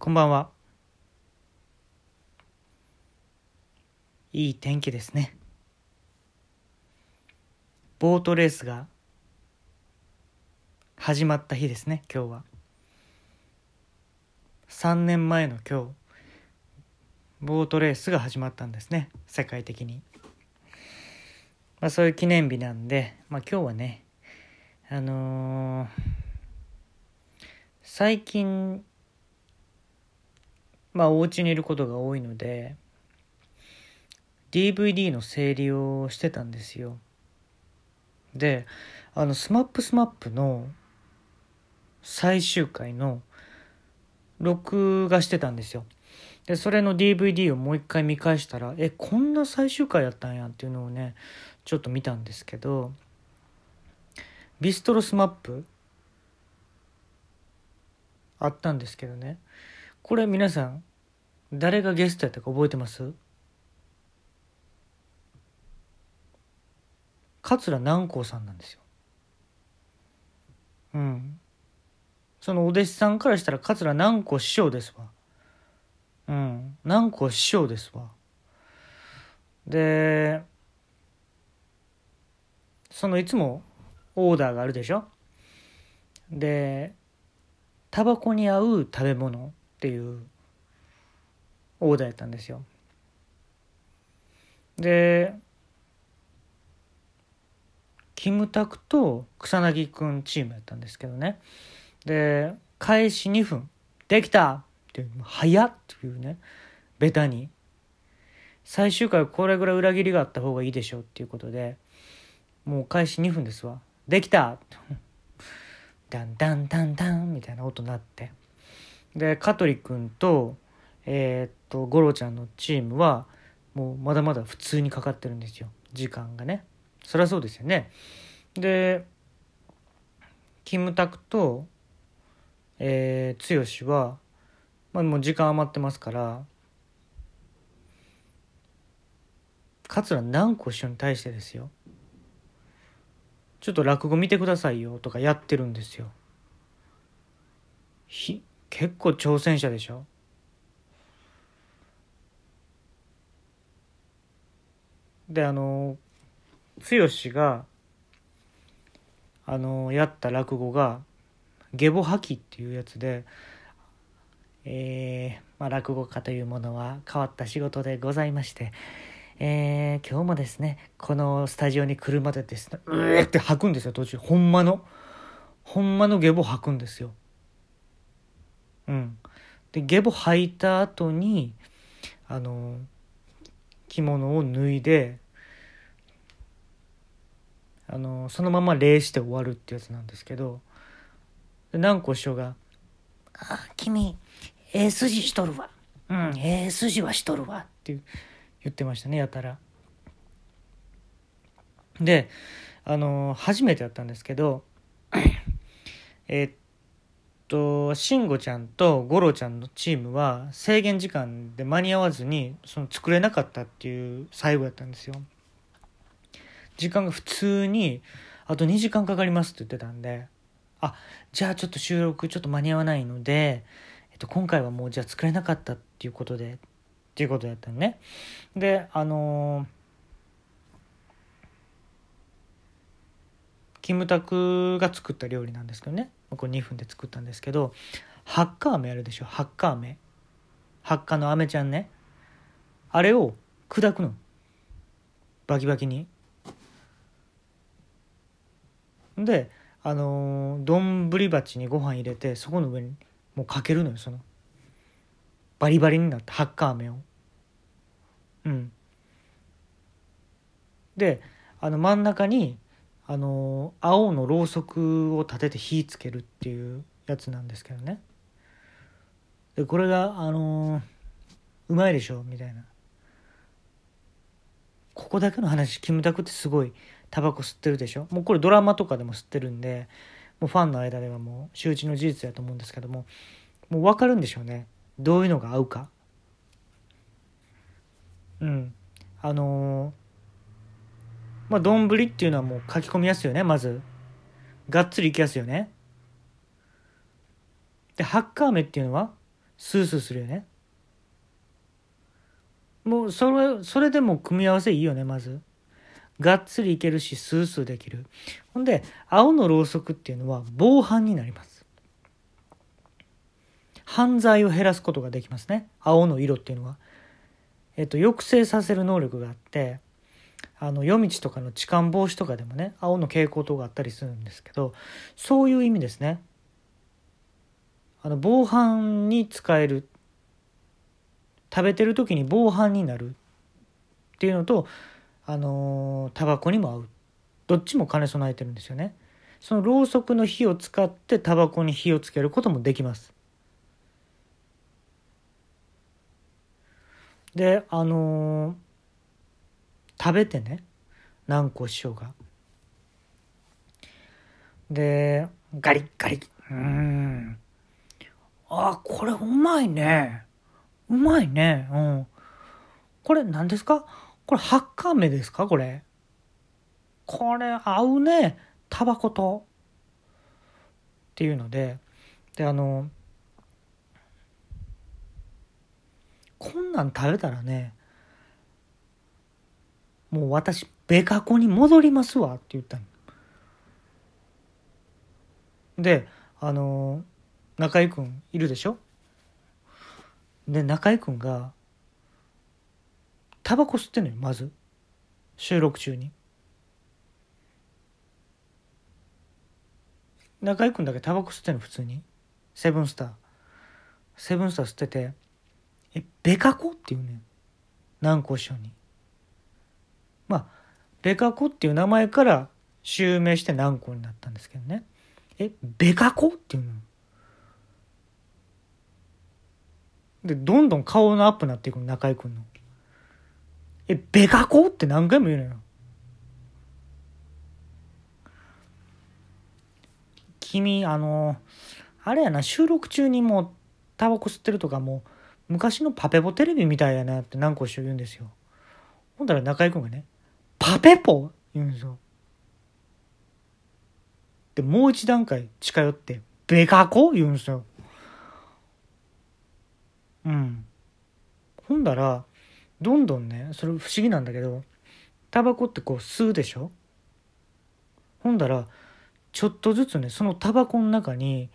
こんばんは。いい天気ですね。ボートレースが始まった日ですね、今日は。3年前の今日、ボートレースが始まったんですね、世界的に。そういう記念日なんで、今日はね、最近、お家にいることが多いので、DVD の整理をしてたんですよ。で、SMAP の最終回の録画してたんですよ。で、それの DVD をもう一回見返したら、こんな最終回だったんやっていうのをね、ちょっと見たんですけど、ビストロ SMAP あったんですけどね、これ皆さん誰がゲストやったか覚えてます？桂南光さんなんですよ。そのお弟子さんからしたら桂南光師匠ですわ。南光師匠ですわ。で、そのいつもオーダーがあるでしょ。で、タバコに合う食べ物っていうオーダーやったんですよ。で、キムタクとKusanagiくんチームやったんですけどね。で、開始2分できたっていう早っっていうね、ベタに最終回はこれぐらい裏切りがあった方がいいでしょうっていうことで、もう開始2分ですわ、できたダンダンダンダンみたいな音になって、で香取くんとゴロちゃんのチームはもうまだまだ普通にかかってるんですよ、時間がね。そりゃそうですよね。で、キムタクと剛は、もう時間余ってますから桂南光師匠に対してですよ、ちょっと落語見てくださいよとかやってるんですよ。結構挑戦者でしょ。で、剛がやった落語が下ボ吐きっていうやつで、落語家というものは変わった仕事でございまして、今日もですねこのスタジオに来るまでですね、って吐くんですよ、途中。ほんまの下ボ吐くんですよ。で、下ボ履いた後に着物を脱いでそのまま礼して終わるってやつなんですけど、南光師匠が「あ、君筋しとるわ、筋はしとるわ」って言ってましたね、やたら。で、初めてやったんですけど慎吾ちゃんと五郎ちゃんのチームは制限時間で間に合わずに作れなかったっていう最後やったんですよ。時間が普通にあと2時間かかりますって言ってたんで、じゃあちょっと収録ちょっと間に合わないので、今回はもうじゃあ作れなかったっていうことでっていうことだったのね。で、キムタクが作った料理なんですけどね、これ2分で作ったんですけど、ハッカ飴あるでしょ、ハッカ飴、ハッカの飴ちゃんね、あれを砕くの、バキバキに。で、丼鉢にご飯入れて、そこの上にもうかけるのよ、そのバリバリになったハッカ飴を。で、真ん中に青のろうそくを立てて火つけるっていうやつなんですけどね。で、これがうまいでしょみたいな。ここだけの話、キムタクってすごいタバコ吸ってるでしょ。もうこれドラマとかでも吸ってるんで、もうファンの間ではもう周知の事実だと思うんですけども、もう分かるんでしょうね、どういうのが合うか。丼っていうのはもう書き込みやすいよね、まずがっつりいきやすいよね。で、ハッカー飴っていうのはスースーするよね。もうそれでも組み合わせいいよね。まずがっつりいけるしスースーできる。ほんで青のろうそくっていうのは防犯になります。犯罪を減らすことができますね。青の色っていうのは、抑制させる能力があって、夜道とかの痴漢防止とかでもね、青の蛍光灯があったりするんですけど、そういう意味ですね。防犯に使える、食べてる時に防犯になるっていうのと、タバコにも合う。どっちも兼ね備えてるんですよね。そのろうそくの火を使ってタバコに火をつけることもできます。で食べてね、何個しようがでガリッガリッ、あ、これうまいね、うまいね、うん、これ何ですか、これハッカー目ですか、これ合うね、タバコとっていうので、でこんなん食べたらね、もう私ベカコに戻りますわって言ったので、中居くんいるでしょ。で中居くんがタバコ吸ってんのよ、まず収録中に。中居くんだけタバコ吸ってんの、普通にセブンスター吸ってて、ベカコっていうね、南光師匠に。まあベカコっていう名前から襲名して南光になったんですけどね。ベカコっていうので、どんどん顔のアップになっていくの、中井くんの。ベカコって何回も言うのよ。君あれやな、収録中にもうタバコ吸ってるとか、もう昔のパペポテレビみたいやなって何個一緒言うんですよ。ほんだら中居くんがね、パペポ言うんですよ。でもう一段階近寄って、ベカコ言うんですよ。うん。ほんだらどんどんね、それ不思議なんだけど、タバコってこう吸うでしょ。ほんだらちょっとずつね、そのタバコの中に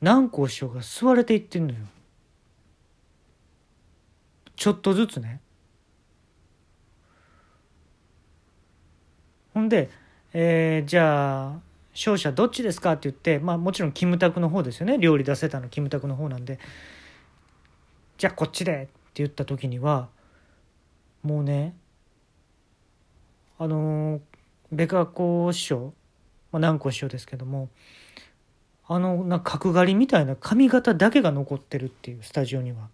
何個しようが吸われていってんのよ。ちょっとずつね。ほんで、じゃあ勝者どっちですかって言って、まあもちろんキムタクの方ですよね。料理出せたのキムタクの方なんで、じゃあこっちでって言った時にはもうね、ベカコ師匠、まあ南光師匠ですけども、なんか角刈りみたいな髪型だけが残ってるっていう、スタジオには。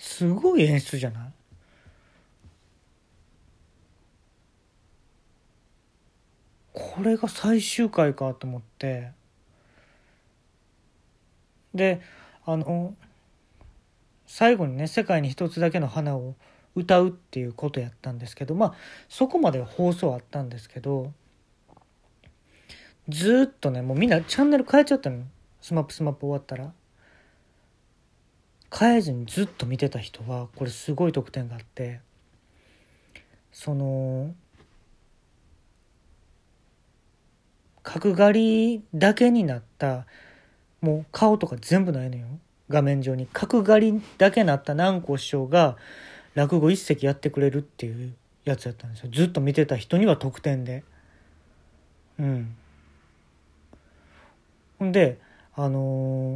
すごい演出じゃない？これが最終回かと思って。で最後にね、世界に一つだけの花を歌うっていうことやったんですけど、まあそこまでは放送あったんですけど、ずっとね、もうみんなチャンネル変えちゃったの。スマップ終わったら変えずにずっと見てた人は、これすごい特典があって、その角刈りだけになった、もう顔とか全部ないのよ、画面上に。角刈りだけなった南光師匠が落語一席やってくれるっていうやつやったんですよ。ずっと見てた人には特典で。うん。ほんで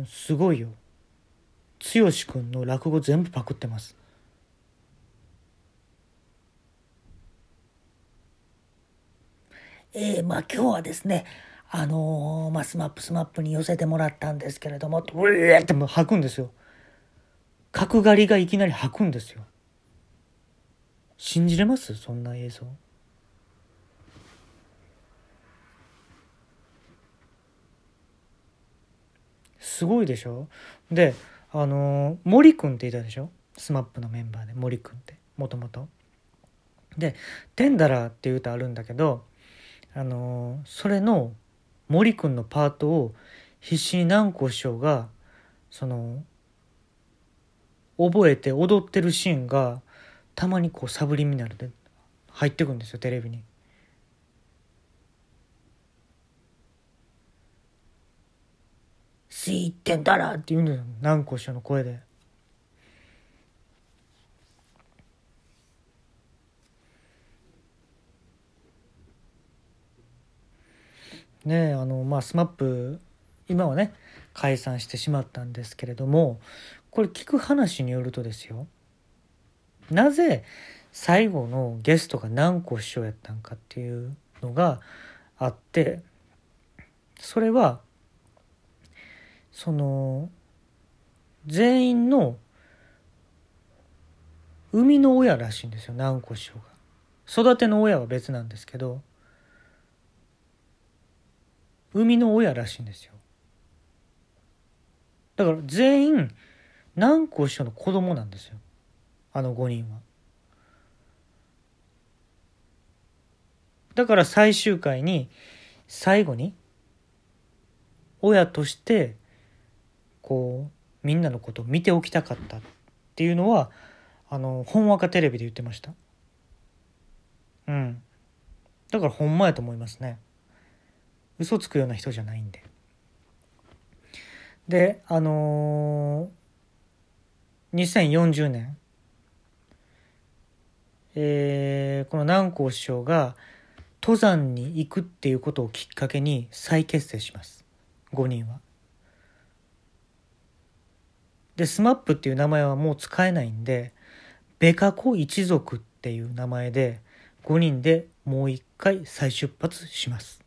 すごいよ、剛くんの落語全部パクってます。まあ今日はですね、まあスマップに寄せてもらったんですけれども、うえーってもう吐くんですよ。角刈りがいきなり吐くんですよ。信じれます？そんな映像。すごいでしょ。で森くんっていたでしょ、スマップのメンバーで。森くんってもともとで「テンダラー」っていう歌あるんだけど、それの森くんのパートを必死に南光師匠がその覚えて踊ってるシーンがたまにこうサブリミナルで入ってくんですよ、テレビに。スイッテンだらって言うんですよ、南光師匠の声で。ねえ、SMAP 今はね解散してしまったんですけれども、これ聞く話によるとですよ、なぜ最後のゲストが南光師匠やったんかっていうのがあって、それはその全員の生みの親らしいんですよ、南光師匠が。育ての親は別なんですけど、生みの親らしいんですよ。だから全員南光師匠の子供なんですよ、あの5人は。だから最終回に最後に親としてこうみんなのことを見ておきたかったっていうのは本若テレビで言ってました。だからほんまやと思いますね。嘘つくような人じゃないんで。で、2040年、この南光師匠が登山に行くっていうことをきっかけに再結成します、5人は。で、SMAP っていう名前はもう使えないんで、ベカ子一族っていう名前で5人でもう一回再出発します。